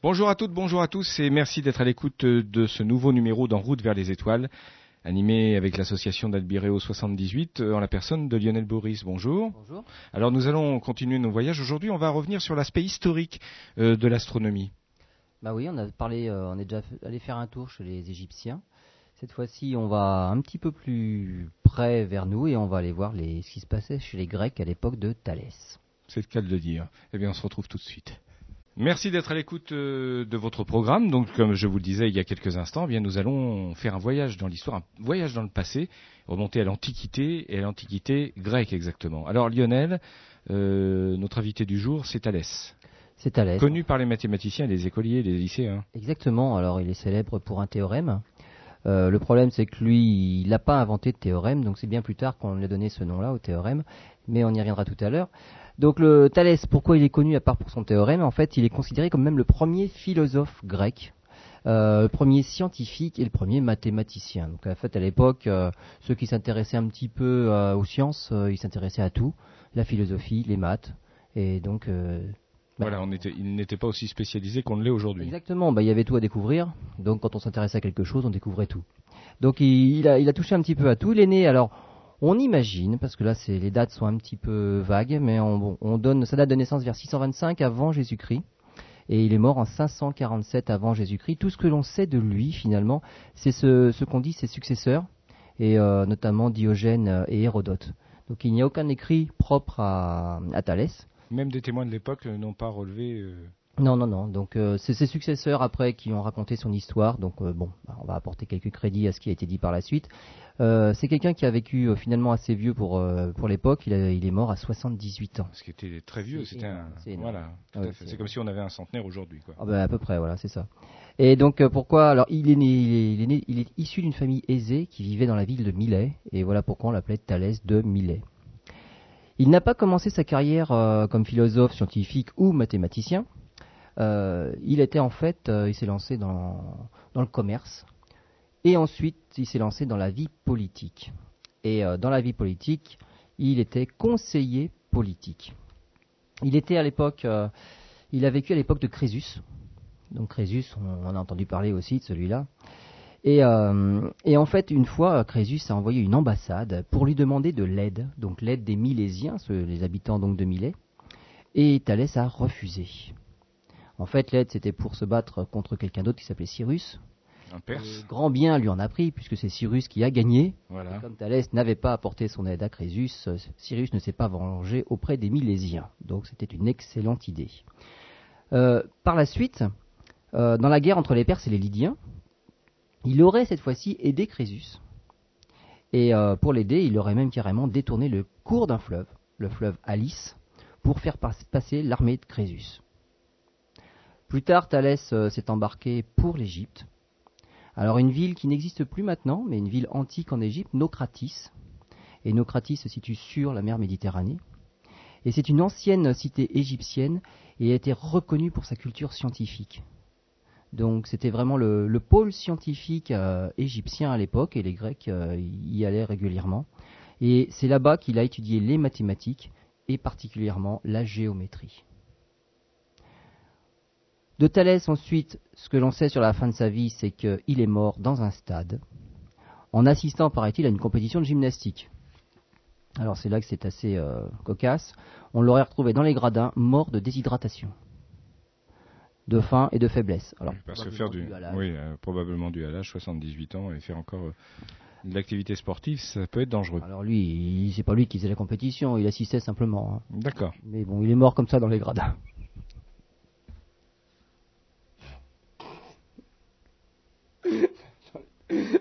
Bonjour à toutes, bonjour à tous et merci d'être à l'écoute de ce nouveau numéro d'En route vers les étoiles, animé avec l'association d'Albireo 78 en la personne de Lionel Boris. Bonjour. Bonjour. Alors nous allons continuer nos voyages. Aujourd'hui, on va revenir sur l'aspect historique de l'astronomie. Bah oui, on est déjà allé faire un tour chez les Égyptiens. Cette fois-ci, on va un petit peu plus près vers nous et on va aller voir ce qui se passait chez les Grecs à l'époque de Thalès. C'est le cas de le dire. Eh bien, on se retrouve tout de suite. Merci d'être à l'écoute de votre programme. Donc, comme je vous le disais il y a quelques instants, eh bien, nous allons faire un voyage dans l'histoire, un voyage dans le passé, remonter à l'Antiquité, et à l'Antiquité grecque exactement. Alors, Lionel, notre invité du jour, c'est Thalès. C'est Thalès. Connu par les mathématiciens, les écoliers, les lycéens. Exactement. Alors, il est célèbre pour un théorème. Le problème, c'est que lui, il n'a pas inventé de théorème, donc c'est bien plus tard qu'on lui a donné ce nom-là au théorème, mais on y reviendra tout à l'heure. Donc le Thalès, pourquoi il est connu à part pour son théorème? En fait, il est considéré comme même le premier philosophe grec, le premier scientifique et le premier mathématicien. Donc en fait, à l'époque, ceux qui s'intéressaient un petit peu aux sciences, ils s'intéressaient à tout, la philosophie, les maths, et donc... Voilà, il n'était pas aussi spécialisé qu'on ne l'est aujourd'hui. Exactement, il y avait tout à découvrir, donc quand on s'intéressait à quelque chose, on découvrait tout. Donc il a touché un petit peu à tout, il est né, alors... On imagine, parce que là les dates sont un petit peu vagues, mais on donne sa date de naissance vers 625 avant Jésus-Christ, et il est mort en 547 avant Jésus-Christ. Tout ce que l'on sait de lui, finalement, c'est ce qu'ont dit ses successeurs, et notamment Diogène et Hérodote. Donc il n'y a aucun écrit propre à Thalès. Même des témoins de l'époque n'ont pas relevé... Non. Donc c'est ses successeurs après qui ont raconté son histoire. Donc on va apporter quelques crédits à ce qui a été dit par la suite. C'est quelqu'un qui a vécu finalement assez vieux pour l'époque. Il est mort à 78 ans. Ce qui était très vieux, c'est comme si on avait un centenaire aujourd'hui, quoi. À peu près, voilà, c'est ça. Et donc pourquoi? Alors il est issu d'une famille aisée qui vivait dans la ville de Millet. Et voilà pourquoi on l'appelait Thalès de Millet. Il n'a pas commencé sa carrière comme philosophe, scientifique ou mathématicien. Il s'est lancé dans le commerce et ensuite il s'est lancé dans la vie politique. Et dans la vie politique, il était conseiller politique. Il a vécu à l'époque de Crésus. Donc Crésus, on a entendu parler aussi de celui-là. Et en fait, une fois, Crésus a envoyé une ambassade pour lui demander de l'aide, donc l'aide des Milésiens, les habitants donc de Milet, et Thalès a refusé. En fait, l'aide, c'était pour se battre contre quelqu'un d'autre qui s'appelait Cyrus. Un Perse. Grand bien lui en a pris, puisque c'est Cyrus qui a gagné. Voilà. Et comme Thalès n'avait pas apporté son aide à Crésus, Cyrus ne s'est pas vengé auprès des Milésiens. Donc, c'était une excellente idée. Par la suite, dans la guerre entre les Perses et les Lydiens, il aurait cette fois-ci aidé Crésus. Et pour l'aider, il aurait même carrément détourné le cours d'un fleuve, le fleuve Alice, pour faire passer l'armée de Crésus. Plus tard, Thalès s'est embarqué pour l'Égypte. Alors une ville qui n'existe plus maintenant, mais une ville antique en Égypte, Naukratis. Et Naukratis se situe sur la mer Méditerranée. Et c'est une ancienne cité égyptienne et a été reconnue pour sa culture scientifique. Donc c'était vraiment le pôle scientifique égyptien à l'époque et les Grecs y allaient régulièrement. Et c'est là-bas qu'il a étudié les mathématiques et particulièrement la géométrie. De Thalès, ensuite, ce que l'on sait sur la fin de sa vie, c'est qu'il est mort dans un stade, en assistant, paraît-il, à une compétition de gymnastique. Alors c'est là que c'est assez cocasse. On l'aurait retrouvé dans les gradins, mort de déshydratation, de faim et de faiblesse. Alors, parce que faire probablement dû à l'âge, 78 ans, et faire encore de l'activité sportive, ça peut être dangereux. Alors lui, c'est pas lui qui faisait la compétition, il assistait simplement. Hein. D'accord. Mais bon, il est mort comme ça dans les gradins.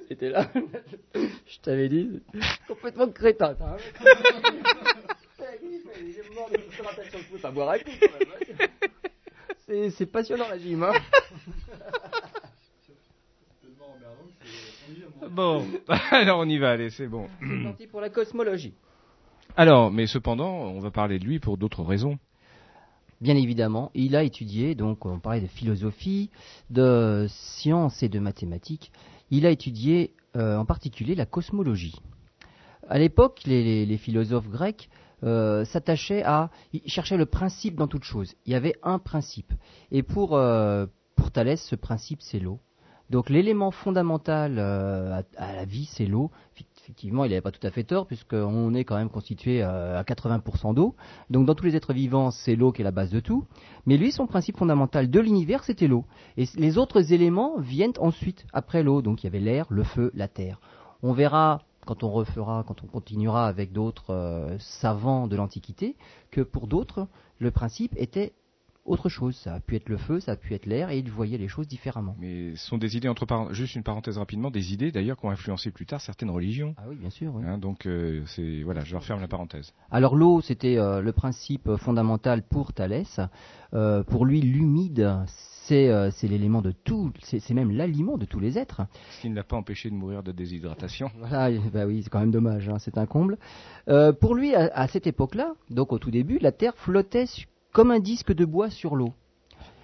C'était là, je t'avais dit, complètement crétin. C'est passionnant la gym. Hein. Bon, alors on y va, allez, c'est bon. C'est parti pour la cosmologie. Alors, mais cependant, on va parler de lui pour d'autres raisons. Bien évidemment, il a étudié, donc on parlait de philosophie, de sciences et de mathématiques. Il a étudié en particulier la cosmologie. À l'époque, les philosophes grecs ils cherchaient le principe dans toute chose. Il y avait un principe. Et Pour Thalès, ce principe, c'est l'eau. Donc l'élément fondamental à la vie, c'est l'eau. Effectivement, il n'avait pas tout à fait tort, puisqu'on est quand même constitué à 80% d'eau. Donc dans tous les êtres vivants, c'est l'eau qui est la base de tout. Mais lui, son principe fondamental de l'univers, c'était l'eau. Et les autres éléments viennent ensuite, après l'eau. Donc il y avait l'air, le feu, la terre. On verra, quand on continuera avec d'autres savants de l'Antiquité, que pour d'autres, le principe était autre chose, ça a pu être le feu, ça a pu être l'air, et ils voyaient les choses différemment. Mais ce sont des idées, juste une parenthèse rapidement, des idées d'ailleurs qui ont influencé plus tard certaines religions. Ah oui, bien sûr. Oui. Hein, donc, voilà, je referme la parenthèse. Alors l'eau, c'était le principe fondamental pour Thalès. Pour lui, l'humide, c'est l'élément de tout, c'est même l'aliment de tous les êtres. Ce qui ne l'a pas empêché de mourir de déshydratation. Voilà, bah oui, c'est quand même dommage, hein, c'est un comble. Pour lui, à cette époque-là, donc au tout début, la Terre flottait comme un disque de bois sur l'eau.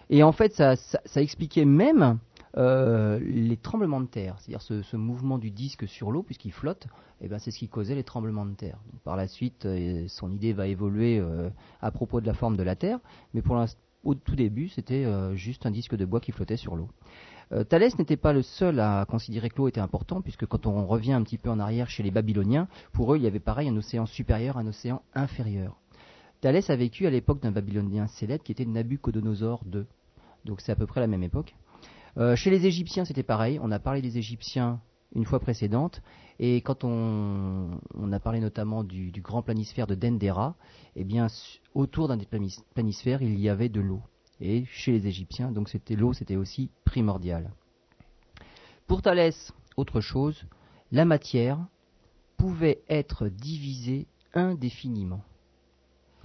Et en fait, ça expliquait même les tremblements de terre. C'est-à-dire ce mouvement du disque sur l'eau, puisqu'il flotte, eh ben, c'est ce qui causait les tremblements de terre. Donc, par la suite, son idée va évoluer à propos de la forme de la Terre. Mais au tout début, c'était juste un disque de bois qui flottait sur l'eau. Thalès n'était pas le seul à considérer que l'eau était importante, puisque quand on revient un petit peu en arrière chez les Babyloniens, pour eux, il y avait pareil un océan supérieur, un océan inférieur. Thalès a vécu à l'époque d'un Babylonien célèbre qui était Nabuchodonosor II. Donc c'est à peu près la même époque. Chez les Égyptiens, c'était pareil. On a parlé des Égyptiens une fois précédente. Et quand on a parlé notamment du grand planisphère de Dendera, eh bien, autour d'un des planisphères, il y avait de l'eau. Et chez les Égyptiens, donc l'eau, c'était aussi primordial. Pour Thalès, autre chose, la matière pouvait être divisée indéfiniment.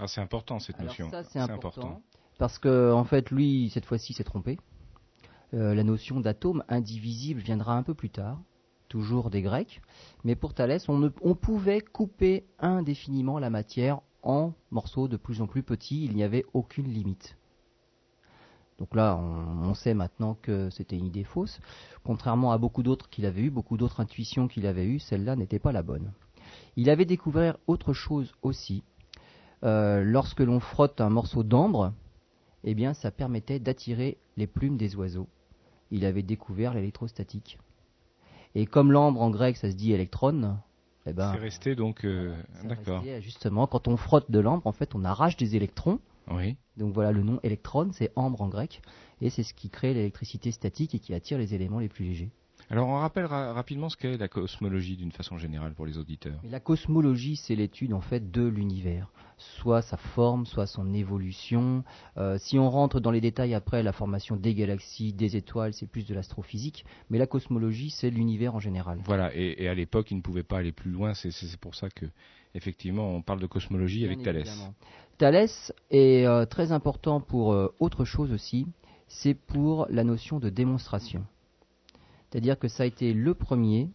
Ah, c'est important cette notion. Alors ça, c'est important parce que en fait, lui, cette fois-ci, s'est trompé. La notion d'atome indivisible viendra un peu plus tard, toujours des Grecs. Mais pour Thalès, on pouvait couper indéfiniment la matière en morceaux de plus en plus petits. Il n'y avait aucune limite. Donc là, on sait maintenant que c'était une idée fausse. Contrairement à beaucoup d'autres qu'il avait eues, beaucoup d'autres intuitions qu'il avait eues, celle-là n'était pas la bonne. Il avait découvert autre chose aussi. Lorsque l'on frotte un morceau d'ambre, eh bien, ça permettait d'attirer les plumes des oiseaux. Il avait découvert l'électrostatique. Et comme l'ambre en grec, ça se dit électron, eh ben, c'est resté donc. D'accord. Resté, justement, quand on frotte de l'ambre, en fait, on arrache des électrons. Oui. Donc voilà, le nom électron, c'est ambre en grec, et c'est ce qui crée l'électricité statique et qui attire les éléments les plus légers. Alors on rappelle rapidement ce qu'est la cosmologie d'une façon générale pour les auditeurs. La cosmologie, c'est l'étude en fait de l'univers, soit sa forme, soit son évolution. Si on rentre dans les détails après, la formation des galaxies, des étoiles, c'est plus de l'astrophysique, mais la cosmologie, c'est l'univers en général. Voilà, et à l'époque, ils ne pouvaient pas aller plus loin, c'est pour ça que effectivement, on parle de cosmologie avec Thalès. Thalès est très important pour autre chose aussi, c'est pour la notion de démonstration. C'est-à-dire que ça a été le premier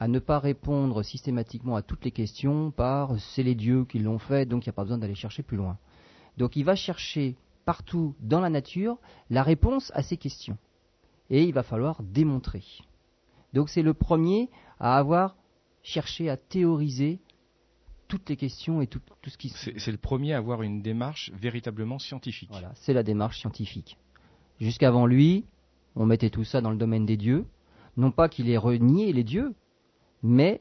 à ne pas répondre systématiquement à toutes les questions par « c'est les dieux qui l'ont fait, donc il n'y a pas besoin d'aller chercher plus loin ». Donc il va chercher partout dans la nature la réponse à ces questions. Et il va falloir démontrer. Donc c'est le premier à avoir cherché à théoriser toutes les questions et tout ce qui... C'est le premier à avoir une démarche véritablement scientifique. Voilà, c'est la démarche scientifique. Jusqu'avant lui, on mettait tout ça dans le domaine des dieux. Non pas qu'il ait renié les dieux, mais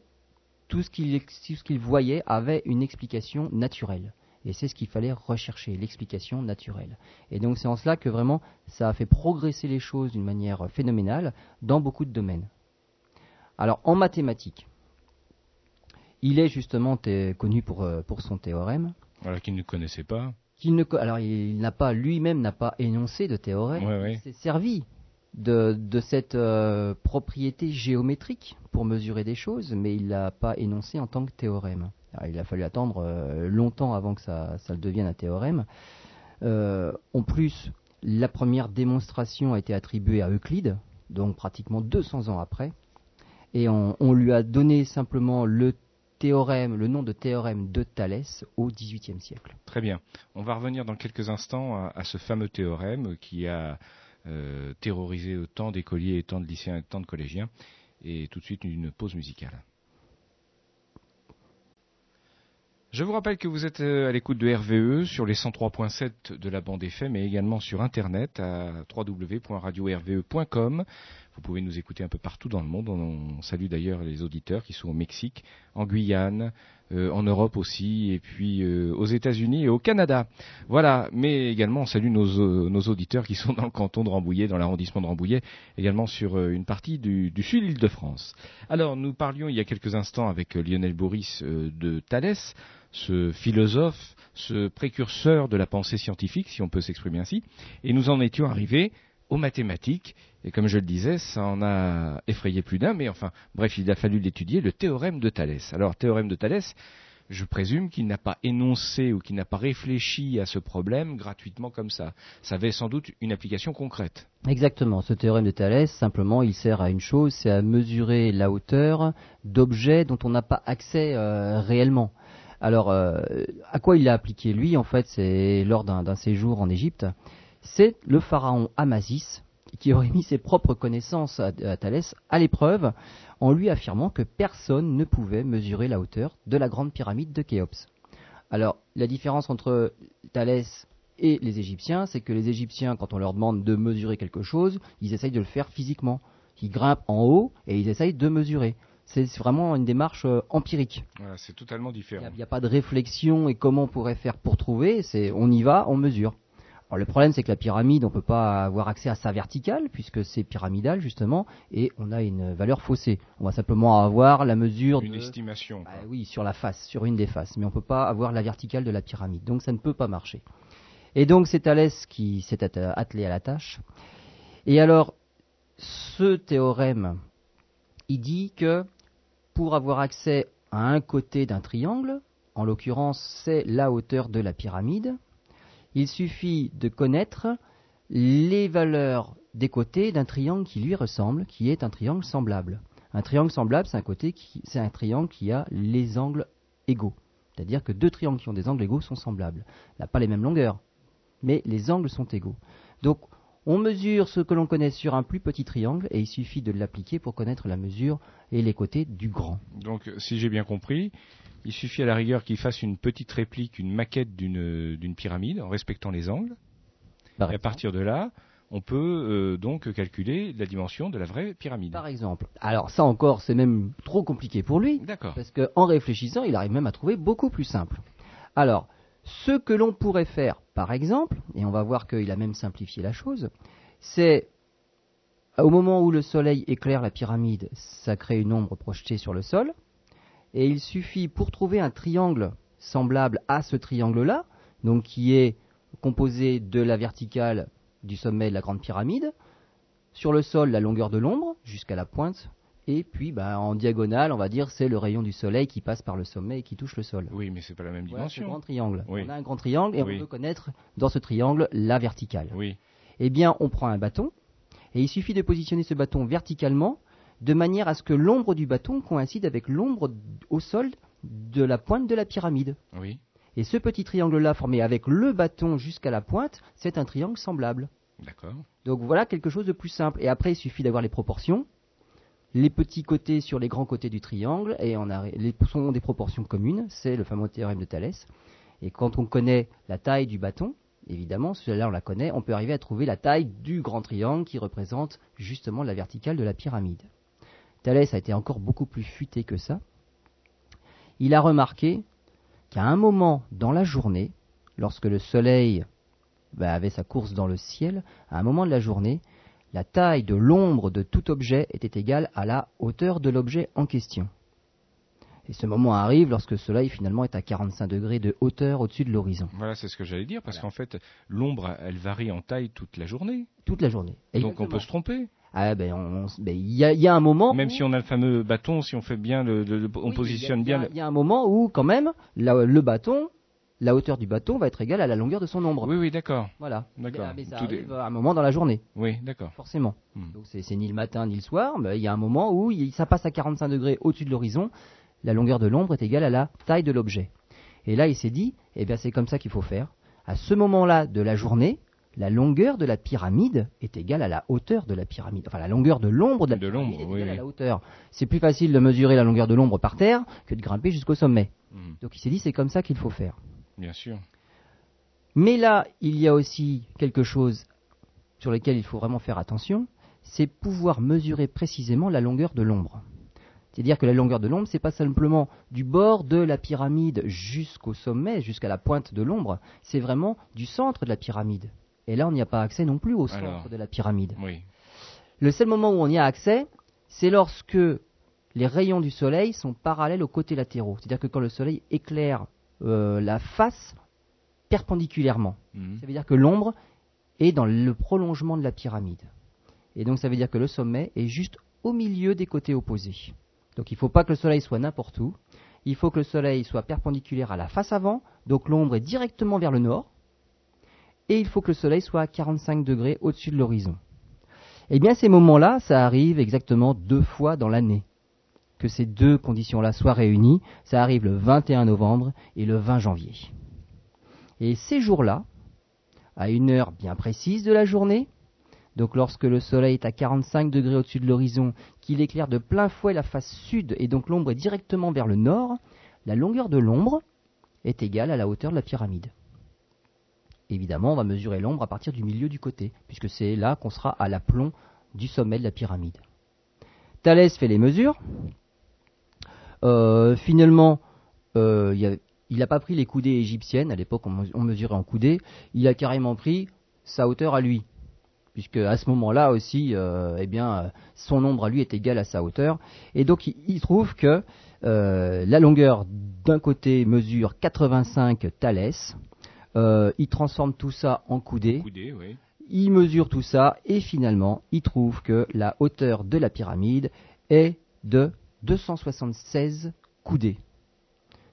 tout ce qu'il voyait avait une explication naturelle. Et c'est ce qu'il fallait rechercher, l'explication naturelle. Et donc c'est en cela que vraiment ça a fait progresser les choses d'une manière phénoménale dans beaucoup de domaines. Alors en mathématiques, il est justement connu pour son théorème. Voilà, qu'il ne connaissait pas. Alors lui-même n'a pas énoncé de théorème, ouais. Il s'est servi de cette propriété géométrique pour mesurer des choses, mais il ne l'a pas énoncé en tant que théorème. Alors, il a fallu attendre longtemps avant que ça devienne un théorème. En plus, la première démonstration a été attribuée à Euclide, donc pratiquement 200 ans après, et on lui a donné simplement le nom de théorème de Thalès au XVIIIe siècle. Très bien. On va revenir dans quelques instants à ce fameux théorème qui a... terrorisé autant d'écoliers, autant de lycéens, autant de collégiens. Et tout de suite, une pause musicale. Je vous rappelle que vous êtes à l'écoute de RVE sur les 103.7 de la bande FM, mais également sur Internet à www.radio-rve.com. Vous pouvez nous écouter un peu partout dans le monde. On salue d'ailleurs les auditeurs qui sont au Mexique, en Guyane, en Europe aussi, et puis aux États-Unis et au Canada. Voilà, mais également on salue nos auditeurs qui sont dans le canton de Rambouillet, dans l'arrondissement de Rambouillet, également sur une partie du sud de l'Île-de-France. Alors, nous parlions il y a quelques instants avec Lionel Boris de Thalès, ce philosophe, ce précurseur de la pensée scientifique, si on peut s'exprimer ainsi, et nous en étions arrivés aux mathématiques. Et comme je le disais, ça en a effrayé plus d'un, mais enfin, bref, il a fallu l'étudier, le théorème de Thalès. Alors, théorème de Thalès, je présume qu'il n'a pas énoncé ou qu'il n'a pas réfléchi à ce problème gratuitement comme ça. Ça avait sans doute une application concrète. Exactement. Ce théorème de Thalès, simplement, il sert à une chose, c'est à mesurer la hauteur d'objets dont on n'a pas accès réellement. Alors, à quoi il l'a appliqué, lui, en fait, c'est lors d'un séjour en Égypte. C'est le pharaon Amasis qui aurait mis ses propres connaissances à Thalès à l'épreuve en lui affirmant que personne ne pouvait mesurer la hauteur de la grande pyramide de Khéops. Alors, la différence entre Thalès et les Égyptiens, c'est que les Égyptiens, quand on leur demande de mesurer quelque chose, ils essayent de le faire physiquement. Ils grimpent en haut et ils essayent de mesurer. C'est vraiment une démarche empirique. Voilà, c'est totalement différent. Il n'y a pas de réflexion et comment on pourrait faire pour trouver. C'est on y va, on mesure. Alors le problème, c'est que la pyramide, on ne peut pas avoir accès à sa verticale, puisque c'est pyramidal, justement, et on a une valeur faussée. On va simplement avoir la mesure une estimation. Bah, oui, sur la face, sur une des faces. Mais on ne peut pas avoir la verticale de la pyramide. Donc ça ne peut pas marcher. Et donc c'est Thalès qui s'est attelé à la tâche. Et alors, ce théorème, il dit que pour avoir accès à un côté d'un triangle, en l'occurrence c'est la hauteur de la pyramide, il suffit de connaître les valeurs des côtés d'un triangle qui lui ressemble, qui est un triangle semblable. Un triangle semblable, c'est un triangle qui a les angles égaux. C'est-à-dire que deux triangles qui ont des angles égaux sont semblables. Ils n'ont pas les mêmes longueurs, mais les angles sont égaux. Donc, on mesure ce que l'on connaît sur un plus petit triangle et il suffit de l'appliquer pour connaître la mesure et les côtés du grand. Donc, si j'ai bien compris, il suffit à la rigueur qu'il fasse une petite réplique, une maquette d'une pyramide en respectant les angles. Par exemple. Et à partir de là, on peut donc calculer la dimension de la vraie pyramide. Par exemple. Alors ça encore, c'est même trop compliqué pour lui. D'accord. Parce qu'en réfléchissant, il arrive même à trouver beaucoup plus simple. Alors, ce que l'on pourrait faire, par exemple, et on va voir qu'il a même simplifié la chose, c'est au moment où le soleil éclaire la pyramide, ça crée une ombre projetée sur le sol, et il suffit pour trouver un triangle semblable à ce triangle-là, donc qui est composé de la verticale du sommet de la grande pyramide, sur le sol la longueur de l'ombre jusqu'à la pointe, et puis en diagonale, on va dire, c'est le rayon du soleil qui passe par le sommet et qui touche le sol. Oui, mais c'est pas la même dimension. Voilà, c'est un grand triangle. Oui. On a un grand triangle et on peut connaître dans ce triangle la verticale. Oui. Eh bien, on prend un bâton et il suffit de positionner ce bâton verticalement de manière à ce que l'ombre du bâton coïncide avec l'ombre au sol de la pointe de la pyramide. Oui. Et ce petit triangle-là formé avec le bâton jusqu'à la pointe, c'est un triangle semblable. D'accord. Donc voilà quelque chose de plus simple. Et après, il suffit d'avoir les proportions. Les petits côtés sur les grands côtés du triangle, et on a les sont des proportions communes, c'est le fameux théorème de Thalès. Et quand on connaît la taille du bâton, évidemment, celle-là on la connaît, on peut arriver à trouver la taille du grand triangle qui représente justement la verticale de la pyramide. Thalès a été encore beaucoup plus futé que ça. Il a remarqué qu'à un moment dans la journée, lorsque le soleil avait sa course dans le ciel, à un moment de la journée, la taille de l'ombre de tout objet était égale à la hauteur de l'objet en question. Et ce moment arrive lorsque le soleil finalement est à 45 degrés de hauteur au-dessus de l'horizon. Voilà, c'est ce que j'allais dire, parce qu'en fait, l'ombre, elle varie en taille toute la journée. Toute la journée. Exactement. Donc on peut se tromper. Il y a un moment. Même où, si on a le fameux bâton, si on fait bien, positionne bien. Il y a un moment où quand même, le bâton, la hauteur du bâton va être égale à la longueur de son ombre. Oui, d'accord. Voilà. D'accord. Mais ça arrive à un moment dans la journée. Oui, d'accord. Forcément. Donc c'est ni le matin ni le soir, mais il y a un moment où ça passe à 45 degrés au-dessus de l'horizon, la longueur de l'ombre est égale à la taille de l'objet. Et là, il s'est dit, c'est comme ça qu'il faut faire. À ce moment-là de la journée, la longueur de la pyramide est égale à la hauteur de la pyramide. Enfin, la longueur de l'ombre de la pyramide est égale à la hauteur. C'est plus facile de mesurer la longueur de l'ombre par terre que de grimper jusqu'au sommet. Donc il s'est dit, c'est comme ça qu'il faut faire. Bien sûr. Mais là, il y a aussi quelque chose sur lequel il faut vraiment faire attention, c'est pouvoir mesurer précisément la longueur de l'ombre. C'est-à-dire que la longueur de l'ombre, c'est pas simplement du bord de la pyramide jusqu'au sommet, jusqu'à la pointe de l'ombre, c'est vraiment du centre de la pyramide. Et là, on n'y a pas accès non plus au centre de la pyramide. Oui. Le seul moment où on y a accès, c'est lorsque les rayons du soleil sont parallèles aux côtés latéraux. C'est-à-dire que quand le soleil éclaire la face perpendiculairement, ça veut dire que l'ombre est dans le prolongement de la pyramide. Et donc, ça veut dire que le sommet est juste au milieu des côtés opposés. Donc il ne faut pas que le soleil soit n'importe où, il faut que le soleil soit perpendiculaire à la face avant, donc l'ombre est directement vers le nord, et il faut que le soleil soit à 45 degrés au-dessus de l'horizon. Eh bien ces moments-là, ça arrive exactement 2 fois dans l'année, que ces 2 conditions-là soient réunies, ça arrive le 21 novembre et le 20 janvier. Et ces jours-là, à une heure bien précise de la journée, donc lorsque le soleil est à 45 degrés au-dessus de l'horizon, qu'il éclaire de plein fouet la face sud et donc l'ombre est directement vers le nord, la longueur de l'ombre est égale à la hauteur de la pyramide. Évidemment, on va mesurer l'ombre à partir du milieu du côté, puisque c'est là qu'on sera à l'aplomb du sommet de la pyramide. Thalès fait les mesures. Finalement, il n'a pas pris les coudées égyptiennes. À l'époque, on mesurait en coudées. Il a carrément pris sa hauteur à lui. Puisque à ce moment-là aussi, son ombre à lui est égale à sa hauteur. Et donc, il trouve que la longueur d'un côté mesure 85 Thalès. Il transforme tout ça en coudées. Oui. Il mesure tout ça et finalement, il trouve que la hauteur de la pyramide est de 276 coudées.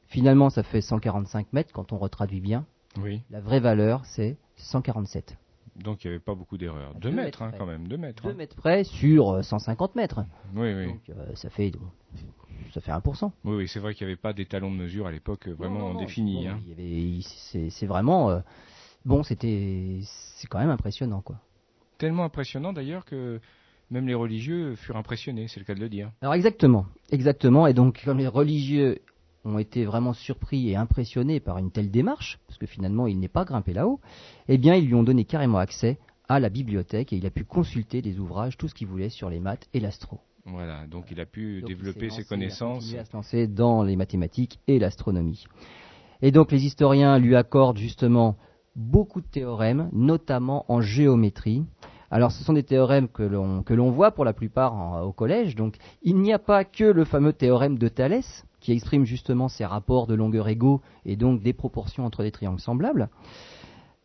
Finalement, ça fait 145 mètres quand on retraduit bien. Oui. La vraie valeur, c'est 147. Donc il n'y avait pas beaucoup d'erreurs. 2 mètres, quand même. 2 mètres, mètres près sur 150 mètres. Oui, oui. Donc ça fait 1%. Oui, oui, c'est vrai qu'il n'y avait pas d'étalon de mesure à l'époque vraiment défini. C'est vraiment... c'est quand même impressionnant, quoi. Tellement impressionnant d'ailleurs que même les religieux furent impressionnés, c'est le cas de le dire. Alors exactement. Et donc comme les religieux ont été vraiment surpris et impressionnés par une telle démarche, parce que finalement il n'est pas grimpé là-haut, eh bien ils lui ont donné carrément accès à la bibliothèque et il a pu consulter des ouvrages, tout ce qu'il voulait sur les maths et l'astro. Voilà, donc il a pu développer ses connaissances. Il a se lancé dans les mathématiques et l'astronomie. Et donc les historiens lui accordent justement beaucoup de théorèmes, notamment en géométrie. Alors ce sont des théorèmes que l'on voit pour la plupart au collège, donc il n'y a pas que le fameux théorème de Thalès, qui exprime justement ces rapports de longueur égaux et donc des proportions entre des triangles semblables.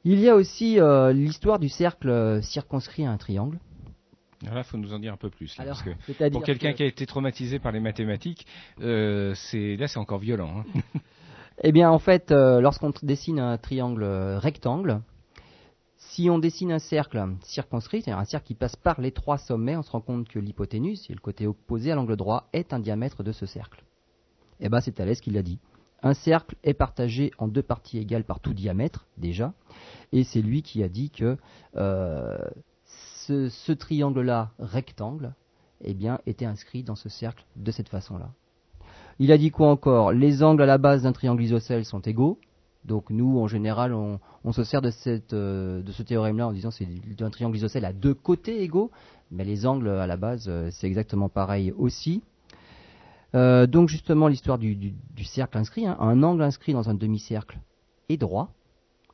Il y a aussi l'histoire du cercle circonscrit à un triangle. Alors là, il faut nous en dire un peu plus. Alors, parce que pour quelqu'un qui a été traumatisé par les mathématiques, c'est encore violent. Hein. Eh bien, en fait, lorsqu'on dessine un triangle rectangle, si on dessine un cercle circonscrit, c'est-à-dire un cercle qui passe par les 3 sommets, on se rend compte que l'hypoténuse, c'est le côté opposé à l'angle droit, est un diamètre de ce cercle. Eh bien, c'est Thalès qui l'a dit. Un cercle est partagé en 2 parties égales par tout diamètre, déjà. Et c'est lui qui a dit que ce triangle-là, rectangle, eh bien, était inscrit dans ce cercle de cette façon-là. Il a dit quoi encore ? Les angles à la base d'un triangle isocèle sont égaux. Donc nous, en général, on se sert de ce théorème-là en disant que c'est un triangle isocèle à 2 côtés égaux. Mais les angles à la base, c'est exactement pareil aussi. Donc justement l'histoire du cercle inscrit, un angle inscrit dans un demi-cercle est droit,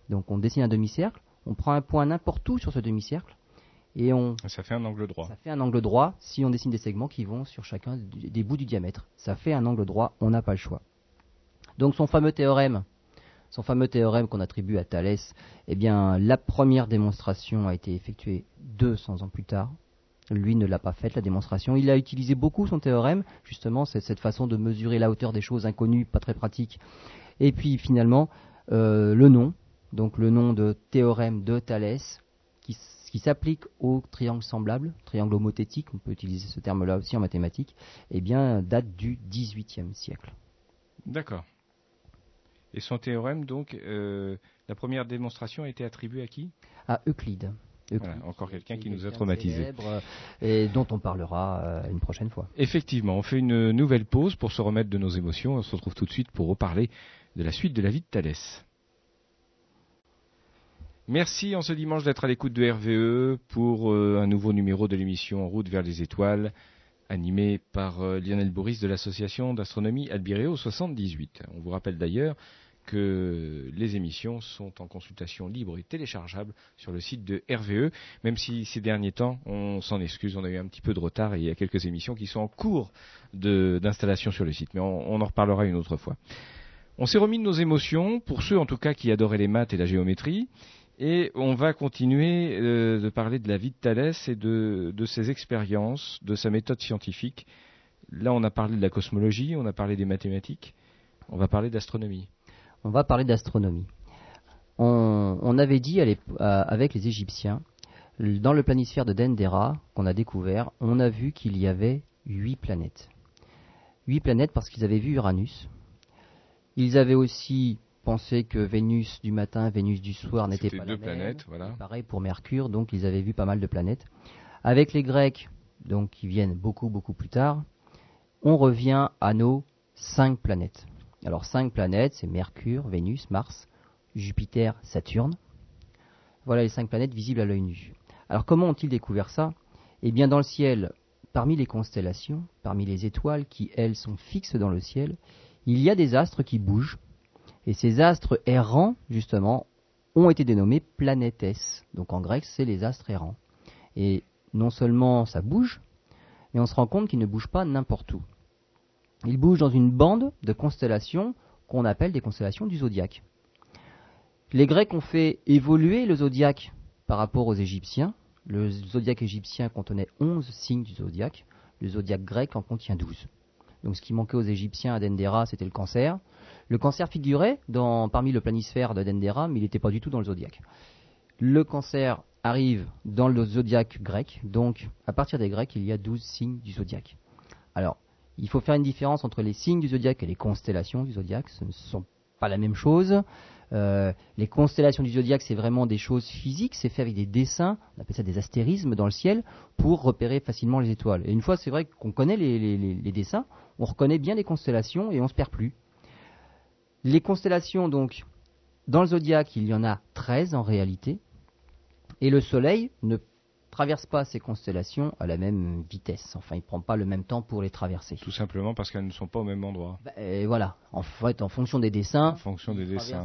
donc on dessine un demi-cercle, on prend un point n'importe où sur ce demi-cercle et ça fait un angle droit. Ça fait un angle droit si on dessine des segments qui vont sur chacun des bouts du diamètre. Ça fait un angle droit, on n'a pas le choix. Donc son fameux théorème qu'on attribue à Thalès, eh bien la première démonstration a été effectuée 200 ans plus tard. Lui ne l'a pas faite, la démonstration. Il a utilisé beaucoup son théorème, justement, c'est cette façon de mesurer la hauteur des choses inconnues, pas très pratique. Et puis finalement, le nom de théorème de Thalès, qui s'applique aux triangles semblables, triangles homothétiques, on peut utiliser ce terme-là aussi en mathématiques, eh bien, date du XVIIIe siècle. D'accord. Et son théorème, donc, la première démonstration a été attribuée à qui? À Euclide. Voilà, encore quelqu'un qui nous a traumatisés. Et dont on parlera une prochaine fois. Effectivement, on fait une nouvelle pause pour se remettre de nos émotions. On se retrouve tout de suite pour reparler de la suite de la vie de Thalès. Merci en ce dimanche d'être à l'écoute de RVE pour un nouveau numéro de l'émission En route vers les étoiles, animé par Lionel Boris de l'association d'astronomie Albireo 78. On vous rappelle d'ailleurs que les émissions sont en consultation libre et téléchargeable sur le site de RVE, même si ces derniers temps, on s'en excuse, on a eu un petit peu de retard et il y a quelques émissions qui sont en cours d'installation sur le site, mais on en reparlera une autre fois. On s'est remis de nos émotions, pour ceux en tout cas qui adoraient les maths et la géométrie, et on va continuer de parler de la vie de Thalès et de ses expériences, de sa méthode scientifique. Là, on a parlé de la cosmologie, on a parlé des mathématiques, on va parler d'astronomie. On va parler d'astronomie. On avait dit avec les Égyptiens, dans le planisphère de Dendera qu'on a découvert, on a vu qu'il y avait 8 planètes. 8 planètes parce qu'ils avaient vu Uranus. Ils avaient aussi pensé que Vénus du matin, Vénus du soir n'étaient pas la même. Planètes, voilà. Pareil pour Mercure, donc ils avaient vu pas mal de planètes. Avec les Grecs, donc qui viennent beaucoup, beaucoup plus tard, on revient à nos 5 planètes. Alors 5 planètes, c'est Mercure, Vénus, Mars, Jupiter, Saturne. Voilà les 5 planètes visibles à l'œil nu. Alors comment ont-ils découvert ça? Eh bien dans le ciel, parmi les constellations, parmi les étoiles qui elles sont fixes dans le ciel, il y a des astres qui bougent. Et ces astres errants, justement, ont été dénommés planétes. Donc en grec, c'est les astres errants. Et non seulement ça bouge, mais on se rend compte qu'ils ne bougent pas n'importe où. Il bouge dans une bande de constellations qu'on appelle des constellations du zodiaque. Les Grecs ont fait évoluer le zodiaque par rapport aux Égyptiens. Le zodiaque égyptien contenait 11 signes du zodiaque. Le zodiaque grec en contient 12. Donc ce qui manquait aux Égyptiens à Dendera, c'était le Cancer. Le Cancer figurait parmi le planisphère de Dendera, mais il n'était pas du tout dans le zodiaque. Le Cancer arrive dans le zodiaque grec. Donc à partir des Grecs, il y a 12 signes du zodiaque. Alors, il faut faire une différence entre les signes du zodiaque et les constellations du zodiaque. Ce ne sont pas la même chose. Les constellations du zodiaque, c'est vraiment des choses physiques. C'est fait avec des dessins, on appelle ça des astérismes dans le ciel, pour repérer facilement les étoiles. Et une fois, c'est vrai qu'on connaît les dessins, on reconnaît bien les constellations et on ne se perd plus. Les constellations, donc, dans le zodiaque, il y en a 13 en réalité. Et le Soleil ne traverse pas ces constellations à la même vitesse. Enfin, il ne prend pas le même temps pour les traverser. Tout simplement parce qu'elles ne sont pas au même endroit. Et voilà. En fait, en fonction des dessins,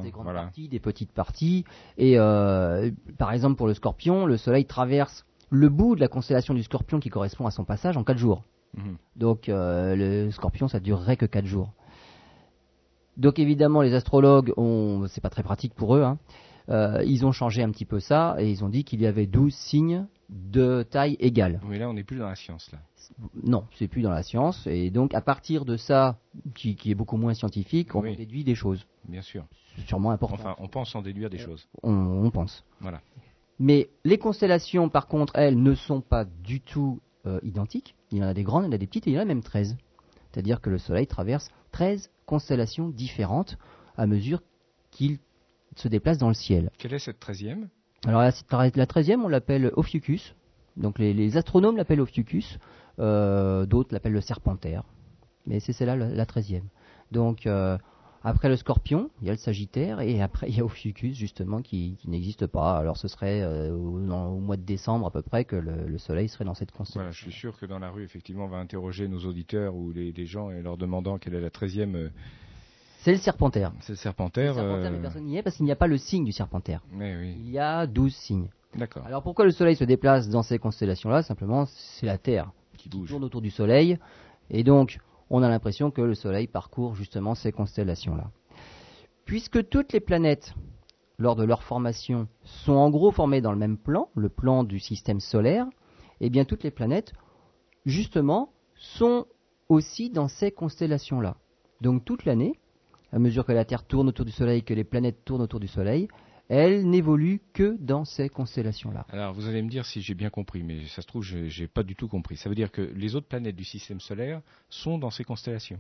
des grandes parties, des petites parties. Et par exemple, pour le Scorpion, le Soleil traverse le bout de la constellation du Scorpion qui correspond à son passage en 4 jours. Mmh. Donc, le Scorpion, ça ne durerait que 4 jours. Donc, évidemment, les astrologues, c'est pas très pratique pour eux, hein. Ils ont changé un petit peu ça et ils ont dit qu'il y avait 12 signes de taille égale. Mais là, on n'est plus dans la science. Là. Non, c'est plus dans la science. Et donc, à partir de ça, qui est beaucoup moins scientifique, on déduit des choses. Bien sûr. C'est sûrement important. Enfin, on pense en déduire des choses. On pense. Voilà. Mais les constellations, par contre, elles ne sont pas du tout identiques. Il y en a des grandes, il y en a des petites et il y en a même 13. C'est-à-dire que le Soleil traverse 13 constellations différentes à mesure qu'il se déplace dans le ciel. Quelle est cette 13e ? Alors la 13e, on l'appelle Ophiuchus. Donc les astronomes l'appellent Ophiuchus. D'autres l'appellent le Serpentaire. Mais c'est celle-là, la 13e. Donc après le Scorpion, il y a le Sagittaire. Et après, il y a Ophiuchus, justement, qui n'existe pas. Alors ce serait au mois de décembre, à peu près, que le Soleil serait dans cette constellation. Voilà, je suis sûr que dans la rue, effectivement, on va interroger nos auditeurs ou les gens et leur demandant quelle est la 13e... C'est le Serpentaire. C'est le Serpentaire. Mais personne n'y est parce qu'il n'y a pas le signe du Serpentaire. Mais oui. Il y a 12 signes. D'accord. Alors pourquoi le Soleil se déplace dans ces constellations-là ? Simplement, c'est la Terre qui bouge, tourne autour du Soleil. Et donc, on a l'impression que le Soleil parcourt justement ces constellations-là. Puisque toutes les planètes, lors de leur formation, sont en gros formées dans le même plan, le plan du système solaire, eh bien toutes les planètes, justement, sont aussi dans ces constellations-là. Donc toute l'année, à mesure que la Terre tourne autour du Soleil, que les planètes tournent autour du Soleil, elles n'évoluent que dans ces constellations-là. Alors, vous allez me dire si j'ai bien compris, mais ça se trouve, je n'ai pas du tout compris. Ça veut dire que les autres planètes du système solaire sont dans ces constellations ?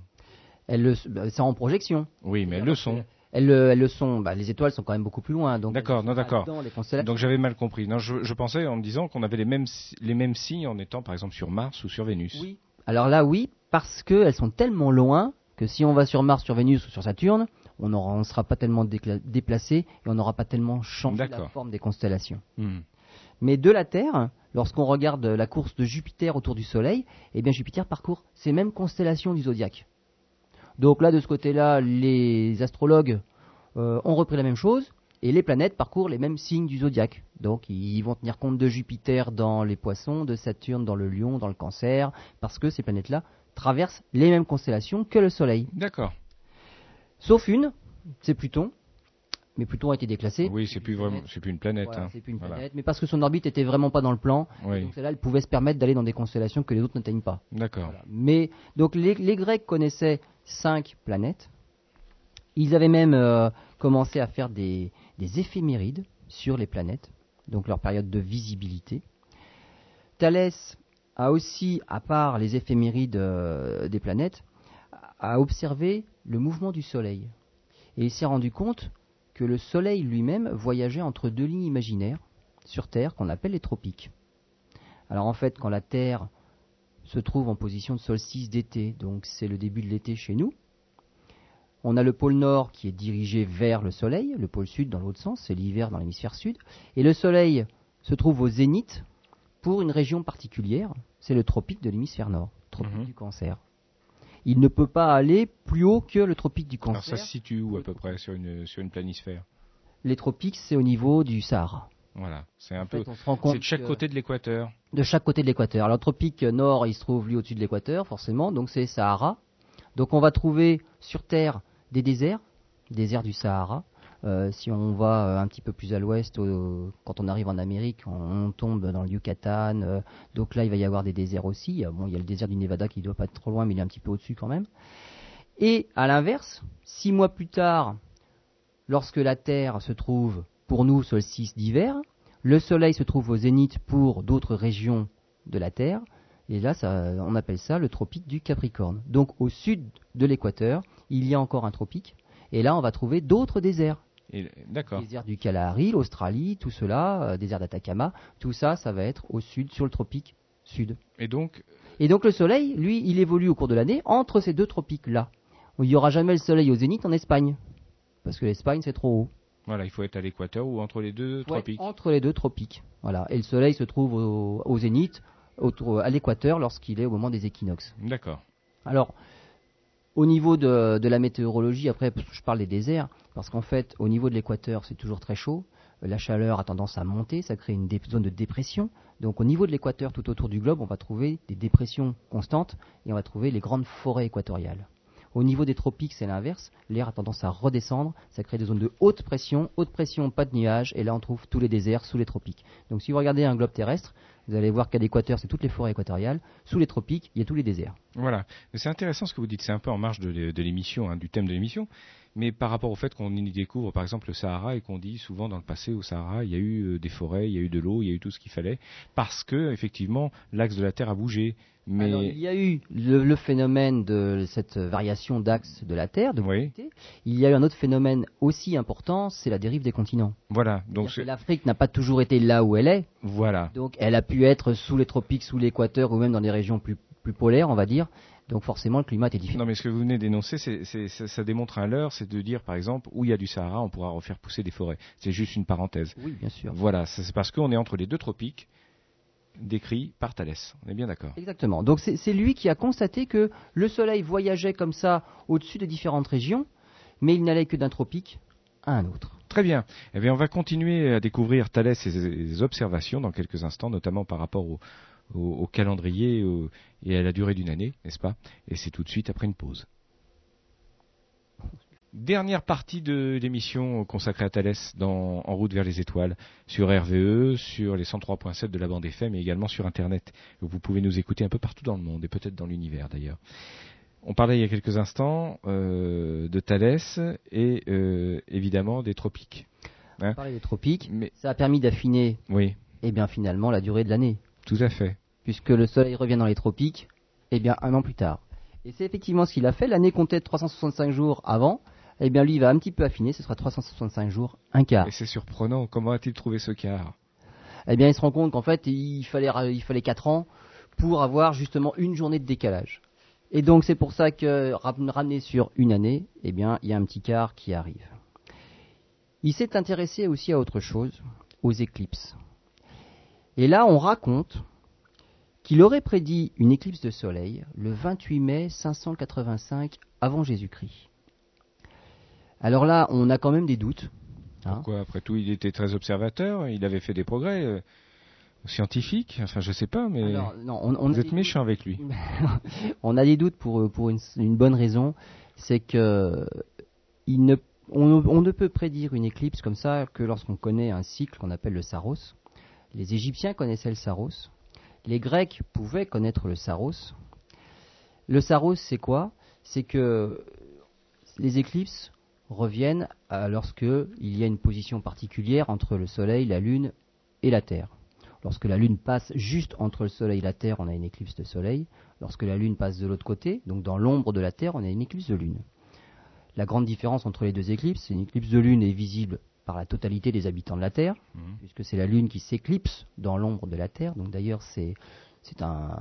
C'est en projection. Oui, mais elles le sont. Elles le sont. Bah, les étoiles sont quand même beaucoup plus loin. Donc d'accord. Dedans, les constellations. Donc j'avais mal compris. Non, je pensais en me disant qu'on avait les mêmes signes en étant par exemple sur Mars ou sur Vénus. Oui. Alors là, oui, parce qu'elles sont tellement loin que si on va sur Mars, sur Vénus ou sur Saturne, on ne sera pas tellement déplacé et on n'aura pas tellement changé la forme des constellations. Mmh. Mais de la Terre, lorsqu'on regarde la course de Jupiter autour du Soleil, eh bien Jupiter parcourt ces mêmes constellations du zodiaque. Donc là, de ce côté-là, les astrologues ont repris la même chose et les planètes parcourent les mêmes signes du zodiaque. Donc ils vont tenir compte de Jupiter dans les poissons, de Saturne dans le lion, dans le cancer, parce que ces planètes-là traversent les mêmes constellations que le Soleil. D'accord. Sauf une, c'est Pluton. Mais Pluton a été déclassé. Oui, c'est plus une planète. Voilà, hein. C'est plus une planète, mais parce que son orbite était vraiment pas dans le plan. Oui. Donc celle-là, elle pouvait se permettre d'aller dans des constellations que les autres n'atteignent pas. D'accord. Voilà. Mais donc les Grecs connaissaient 5 planètes. Ils avaient même commencé à faire des éphémérides sur les planètes, donc leur période de visibilité. Thalès a aussi, à part les éphémérides des planètes, a observé le mouvement du Soleil. Et il s'est rendu compte que le Soleil lui-même voyageait entre 2 lignes imaginaires sur Terre qu'on appelle les tropiques. Alors en fait, quand la Terre se trouve en position de solstice d'été, donc c'est le début de l'été chez nous, on a le pôle Nord qui est dirigé vers le Soleil, le pôle Sud dans l'autre sens, c'est l'hiver dans l'hémisphère Sud, et le Soleil se trouve au zénith pour une région particulière, c'est le tropique de l'hémisphère Nord, tropique du Cancer. Il ne peut pas aller plus haut que le tropique du Cancer. Alors ça se situe où à peu près sur une planisphère ? Les tropiques, c'est au niveau du Sahara. Voilà, c'est un peu. C'est de chaque côté de l'équateur. De chaque côté de l'équateur. Alors le tropique nord, il se trouve lui au-dessus de l'équateur, forcément, donc c'est Sahara. Donc on va trouver sur Terre des déserts du Sahara. Si on va un petit peu plus à l'ouest, quand on arrive en Amérique, on tombe dans le Yucatan, donc là il va y avoir des déserts aussi. Bon, il y a le désert du Nevada qui ne doit pas être trop loin, mais il est un petit peu au-dessus quand même. Et à l'inverse, 6 mois plus tard, lorsque la Terre se trouve pour nous solstice d'hiver, le Soleil se trouve au zénith pour d'autres régions de la Terre, et là on appelle ça le tropique du Capricorne. Donc au sud de l'équateur, il y a encore un tropique, et là on va trouver d'autres déserts. D'accord. Désert du Kalahari, l'Australie, tout cela, désert d'Atacama, tout ça, ça va être au sud, sur le tropique sud. Et donc le Soleil, lui, il évolue au cours de l'année entre ces 2 tropiques-là. Il n'y aura jamais le Soleil au zénith en Espagne, parce que l'Espagne, c'est trop haut. Voilà, il faut être à l'équateur ou entre les 2 tropiques. Entre les 2 tropiques, voilà. Et le Soleil se trouve au zénith, à l'équateur, lorsqu'il est au moment des équinoxes. D'accord. Alors, au niveau de la météorologie, après je parle des déserts, parce qu'en fait au niveau de l'équateur c'est toujours très chaud, la chaleur a tendance à monter, ça crée une zone de dépression, donc au niveau de l'équateur tout autour du globe on va trouver des dépressions constantes et on va trouver les grandes forêts équatoriales. Au niveau des tropiques c'est l'inverse, l'air a tendance à redescendre, ça crée des zones de haute pression, pas de nuages, et là on trouve tous les déserts sous les tropiques. Donc si vous regardez un globe terrestre, vous allez voir qu'à l'équateur, c'est toutes les forêts équatoriales. Sous les tropiques, il y a tous les déserts. Voilà. C'est intéressant ce que vous dites. C'est un peu en marge de l'émission, hein, du thème de l'émission. Mais par rapport au fait qu'on y découvre, par exemple, le Sahara et qu'on dit souvent dans le passé au Sahara, il y a eu des forêts, il y a eu de l'eau, il y a eu tout ce qu'il fallait. Parce que, effectivement, l'axe de la Terre a bougé. Mais... Alors, il y a eu le phénomène de cette variation d'axe de la Terre. Il y a eu un autre phénomène aussi important, c'est la dérive des continents. Voilà. Donc l'Afrique n'a pas toujours été là où elle est. Voilà. Donc elle a pu être sous les tropiques, sous l'équateur ou même dans des régions plus polaires, on va dire. Donc forcément, le climat est différent. Non, mais ce que vous venez d'énoncer, ça démontre un leurre, c'est de dire, par exemple, où il y a du Sahara, on pourra refaire pousser des forêts. C'est juste une parenthèse. Oui, bien sûr. Voilà, c'est parce qu'on est entre les 2 tropiques décrits par Thalès. On est bien d'accord. Exactement. Donc c'est lui qui a constaté que le Soleil voyageait comme ça au-dessus de différentes régions, mais il n'allait que d'un tropique à un autre. Très bien. Eh bien, on va continuer à découvrir Thalès et ses observations dans quelques instants, notamment par rapport au calendrier et à la durée d'une année, n'est-ce pas ? Et c'est tout de suite après une pause. Dernière partie de l'émission consacrée à Thalès En route vers les étoiles, sur RVE, sur les 103.7 de la bande FM et également sur Internet. Vous pouvez nous écouter un peu partout dans le monde et peut-être dans l'univers d'ailleurs. On parlait il y a quelques instants de Thalès et évidemment des tropiques. Hein ? On parlait des tropiques, mais ça a permis d'affiner et bien finalement la durée de l'année. Tout à fait. Puisque le Soleil revient dans les tropiques, 1 an plus tard. Et c'est effectivement ce qu'il a fait. L'année comptait 365 jours avant. eh bien lui il va un petit peu affiner, ce sera 365 jours, un quart. Et c'est surprenant, comment a-t-il trouvé ce quart? Eh bien il se rend compte qu'en fait il fallait 4 ans pour avoir justement une journée de décalage. Et donc c'est pour ça que ramené sur une année, eh bien il y a un petit quart qui arrive. Il s'est intéressé aussi à autre chose, aux éclipses. Et là on raconte qu'il aurait prédit une éclipse de soleil le 28 mai 585 avant Jésus-Christ. Alors là, on a quand même des doutes. Hein. Pourquoi? Après tout, il était très observateur, il avait fait des progrès scientifiques, enfin je sais pas, mais alors, non, vous êtes méchant avec lui. On a des doutes pour une bonne raison, c'est que on ne peut prédire une éclipse comme ça que lorsqu'on connaît un cycle qu'on appelle le Saros. Les Égyptiens connaissaient le Saros. Les Grecs pouvaient connaître le Saros. Le Saros, c'est quoi? C'est que les éclipses reviennent lorsqu'il y a une position particulière entre le Soleil, la Lune et la Terre. Lorsque la Lune passe juste entre le Soleil et la Terre, on a une éclipse de Soleil. Lorsque la Lune passe de l'autre côté, donc dans l'ombre de la Terre, on a une éclipse de Lune. La grande différence entre les deux éclipses, c'est une éclipse de Lune est visible par la totalité des habitants de la Terre, puisque c'est la Lune qui s'éclipse dans l'ombre de la Terre. Donc d'ailleurs, c'est bien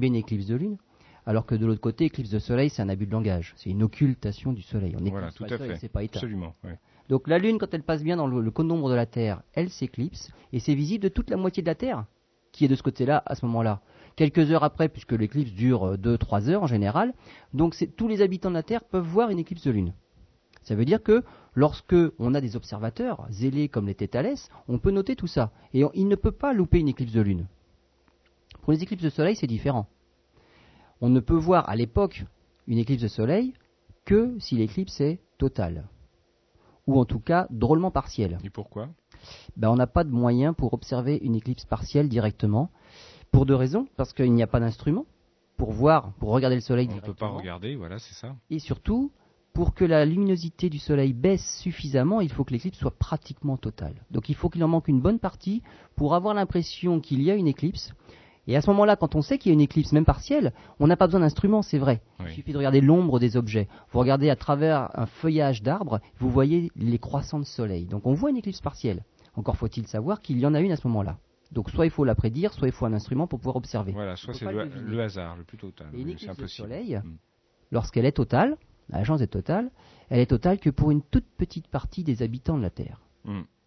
une éclipse de Lune, alors que de l'autre côté, éclipse de Soleil, c'est un abus de langage, c'est une occultation du Soleil. On éclipse pas le Soleil, c'est pas éteint. Absolument. Ouais. Donc la Lune, quand elle passe bien dans le cône-ombre de la Terre, elle s'éclipse et c'est visible de toute la moitié de la Terre qui est de ce côté-là à ce moment-là. Quelques heures après, puisque l'éclipse dure 2-3 heures en général, donc tous les habitants de la Terre peuvent voir une éclipse de Lune. Ça veut dire que lorsque on a des observateurs zélés comme l'était Thalès, on peut noter tout ça. Et il ne peut pas louper une éclipse de Lune. Pour les éclipses de Soleil, c'est différent. On ne peut voir à l'époque une éclipse de Soleil que si l'éclipse est totale. Ou en tout cas, drôlement partielle. Et pourquoi ? On n'a pas de moyen pour observer une éclipse partielle directement. Pour deux raisons. Parce qu'il n'y a pas d'instrument pour voir, pour regarder le Soleil directement. On ne peut pas regarder, voilà, c'est ça. Et surtout... pour que la luminosité du Soleil baisse suffisamment, il faut que l'éclipse soit pratiquement totale. Donc il faut qu'il en manque une bonne partie pour avoir l'impression qu'il y a une éclipse. Et à ce moment-là, quand on sait qu'il y a une éclipse, même partielle, on n'a pas besoin d'instruments, c'est vrai. Oui. Il suffit de regarder l'ombre des objets. Vous regardez à travers un feuillage d'arbres, vous voyez les croissants de Soleil. Donc on voit une éclipse partielle. Encore faut-il savoir qu'il y en a une à ce moment-là. Donc soit il faut la prédire, soit il faut un instrument pour pouvoir observer. Voilà, soit c'est le hasard, le plus total. Et une éclipse de Soleil, lorsqu'elle est totale, la chance est totale, elle est totale que pour une toute petite partie des habitants de la Terre.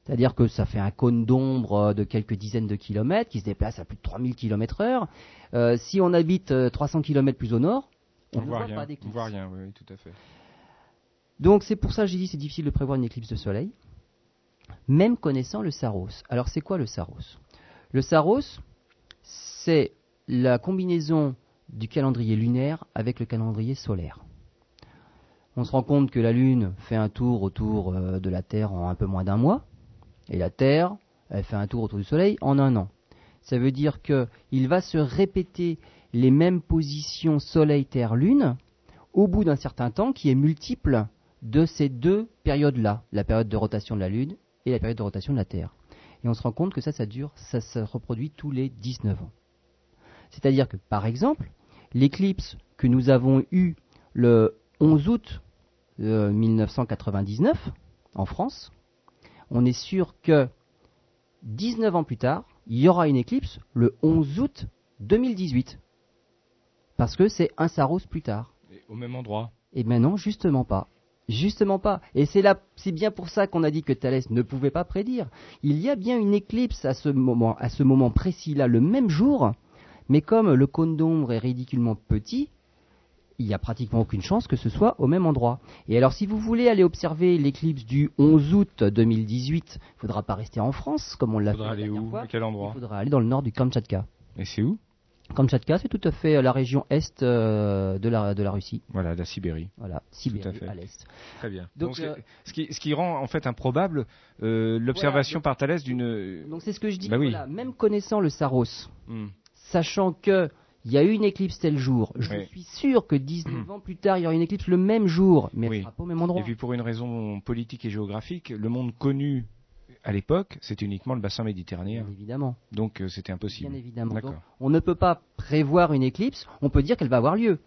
C'est-à-dire que ça fait un cône d'ombre de quelques dizaines de kilomètres qui se déplace à plus de 3000 km/h. Si on habite 300 km plus au nord, on ne voit pas d'éclipse. On ne voit rien, oui, tout à fait. Donc c'est pour ça que j'ai dit que c'est difficile de prévoir une éclipse de soleil, même connaissant le Saros. Alors c'est quoi le Saros? Le Saros, c'est la combinaison du calendrier lunaire avec le calendrier solaire. On se rend compte que la Lune fait un tour autour de la Terre en un peu moins d'un mois, et la Terre, elle fait un tour autour du Soleil en un an. Ça veut dire qu'il va se répéter les mêmes positions Soleil-Terre-Lune au bout d'un certain temps qui est multiple de ces deux périodes-là, la période de rotation de la Lune et la période de rotation de la Terre. Et on se rend compte que ça se reproduit tous les 19 ans. C'est-à-dire que, par exemple, l'éclipse que nous avons eue le 11 août 1999, en France, on est sûr que 19 ans plus tard, il y aura une éclipse le 11 août 2018. Parce que c'est un Saros plus tard. Et au même endroit. Eh bien non, justement pas. Justement pas. Et c'est bien pour ça qu'on a dit que Thalès ne pouvait pas prédire. Il y a bien une éclipse à ce moment précis-là, le même jour, mais comme le cône d'ombre est ridiculement petit, il n'y a pratiquement aucune chance que ce soit au même endroit. Et alors, si vous voulez aller observer l'éclipse du 11 août 2018, il ne faudra pas rester en France, comme on l'a fait la dernière fois. À quel endroit? Il faudra aller dans le nord du Kamchatka. Et c'est où? Kamchatka, c'est tout à fait la région est de la Russie. Voilà, la Sibérie. Voilà, Sibérie à l'est. Très bien. Donc, ce qui rend en fait improbable l'observation par Thalès d'une... Donc c'est ce que je dis, voilà, même connaissant le Saros, sachant que... il y a eu une éclipse tel jour. Je suis sûr que 19 ans plus tard, il y aura une éclipse le même jour, mais elle ne sera pas au même endroit. Et puis pour une raison politique et géographique, le monde connu à l'époque, c'était uniquement le bassin méditerranéen. Bien évidemment. Donc c'était impossible. Bien évidemment. Donc, on ne peut pas prévoir une éclipse, on peut dire qu'elle va avoir lieu.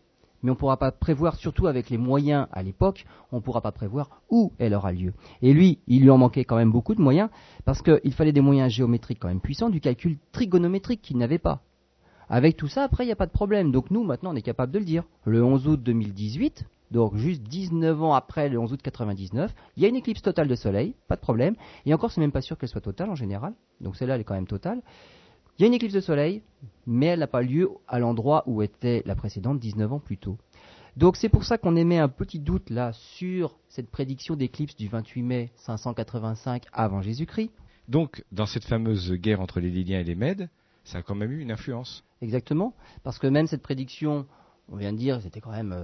mais on ne pourra pas prévoir, surtout avec les moyens à l'époque, on ne pourra pas prévoir où elle aura lieu. Et lui, il lui en manquait quand même beaucoup de moyens, parce qu'il fallait des moyens géométriques quand même puissants, du calcul trigonométrique qu'il n'avait pas. Avec tout ça, après, il n'y a pas de problème. Donc nous, maintenant, on est capable de le dire. Le 11 août 2018, donc juste 19 ans après le 11 août 99, il y a une éclipse totale de soleil, pas de problème. Et encore, c'est même pas sûr qu'elle soit totale en général. Donc celle-là, elle est quand même totale. Il y a une éclipse de soleil, mais elle n'a pas lieu à l'endroit où était la précédente 19 ans plus tôt. Donc c'est pour ça qu'on émet un petit doute là sur cette prédiction d'éclipse du 28 mai 585 avant Jésus-Christ. Donc dans cette fameuse guerre entre les Lydiens et les Mèdes, ça a quand même eu une influence. Exactement, parce que même cette prédiction, on vient de dire, c'était quand même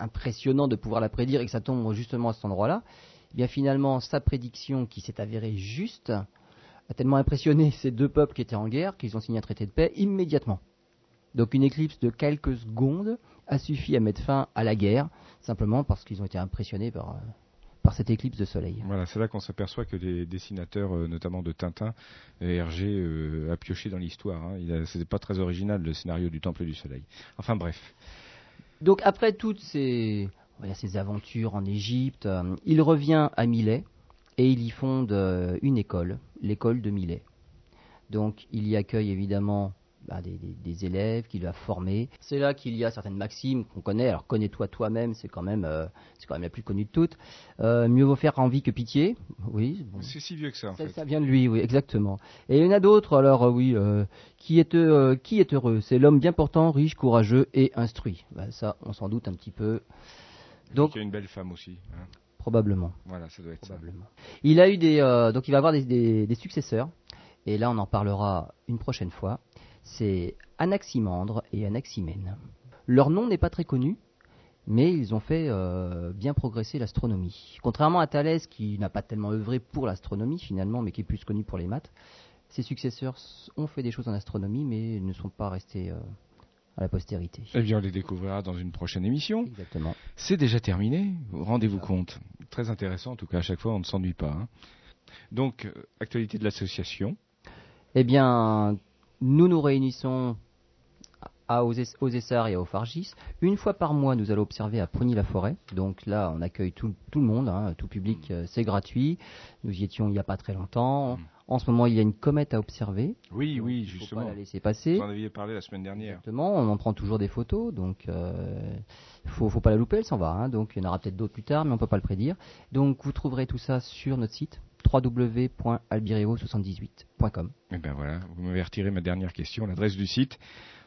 impressionnant de pouvoir la prédire et que ça tombe justement à cet endroit-là. Et bien finalement, sa prédiction qui s'est avérée juste a tellement impressionné ces deux peuples qui étaient en guerre qu'ils ont signé un traité de paix immédiatement. Donc une éclipse de quelques secondes a suffi à mettre fin à la guerre, simplement parce qu'ils ont été impressionnés par cette éclipse de soleil. Voilà, c'est là qu'on s'aperçoit que les dessinateurs, notamment de Tintin, Hergé, a pioché dans l'histoire. C'était pas très original le scénario du Temple du Soleil. Enfin bref. Donc après toutes ces aventures en Égypte, il revient à Millet et il y fonde une école. L'école de Millet. Donc il y accueille évidemment des élèves qu'il a formés. C'est là qu'il y a certaines maximes qu'on connaît. Alors connais-toi toi-même, c'est quand même la plus connue de toutes. Mieux vaut faire envie que pitié. Oui. Bon. C'est si vieux que ça en fait. Ça vient de lui, oui, exactement. Et il y en a d'autres. Alors qui est heureux? C'est l'homme bien portant, riche, courageux et instruit. Ça, on s'en doute un petit peu. Donc il y a une belle femme aussi. Hein. Probablement. Voilà, ça doit être ça. Il a eu donc il va avoir des successeurs, et là on en parlera une prochaine fois. C'est Anaximandre et Anaximène. Leur nom n'est pas très connu, mais ils ont fait bien progresser l'astronomie. Contrairement à Thalès, qui n'a pas tellement œuvré pour l'astronomie finalement, mais qui est plus connu pour les maths, ses successeurs ont fait des choses en astronomie, mais ne sont pas restés à la postérité. Eh bien, on les découvrira dans une prochaine émission. Exactement. C'est déjà terminé, rendez-vous compte. Très intéressant, en tout cas, à chaque fois, on ne s'ennuie pas. Hein. Donc, actualité de l'association. Eh bien, nous nous réunissons aux Essarts et aux Fargis. Une fois par mois, nous allons observer à Progny-la-Forêt. Donc là, on accueille tout le monde, tout public, c'est gratuit. Nous y étions il n'y a pas très longtemps. En ce moment, il y a une comète à observer. Oui, oui, justement. Il ne faut pas la laisser passer. Vous en aviez parlé la semaine dernière. Exactement, on en prend toujours des photos, donc faut pas la louper, elle s'en va. Donc il y en aura peut-être d'autres plus tard, mais on ne peut pas le prédire. Donc vous trouverez tout ça sur notre site www.albireo78.com. Et bien voilà, vous m'avez retiré ma dernière question, l'adresse du site.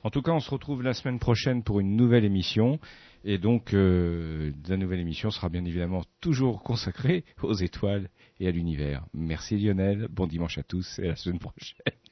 En tout cas, on se retrouve la semaine prochaine pour une nouvelle émission. Et donc, la nouvelle émission sera bien évidemment toujours consacrée aux étoiles et à l'univers. Merci Lionel, bon dimanche à tous et à la semaine prochaine.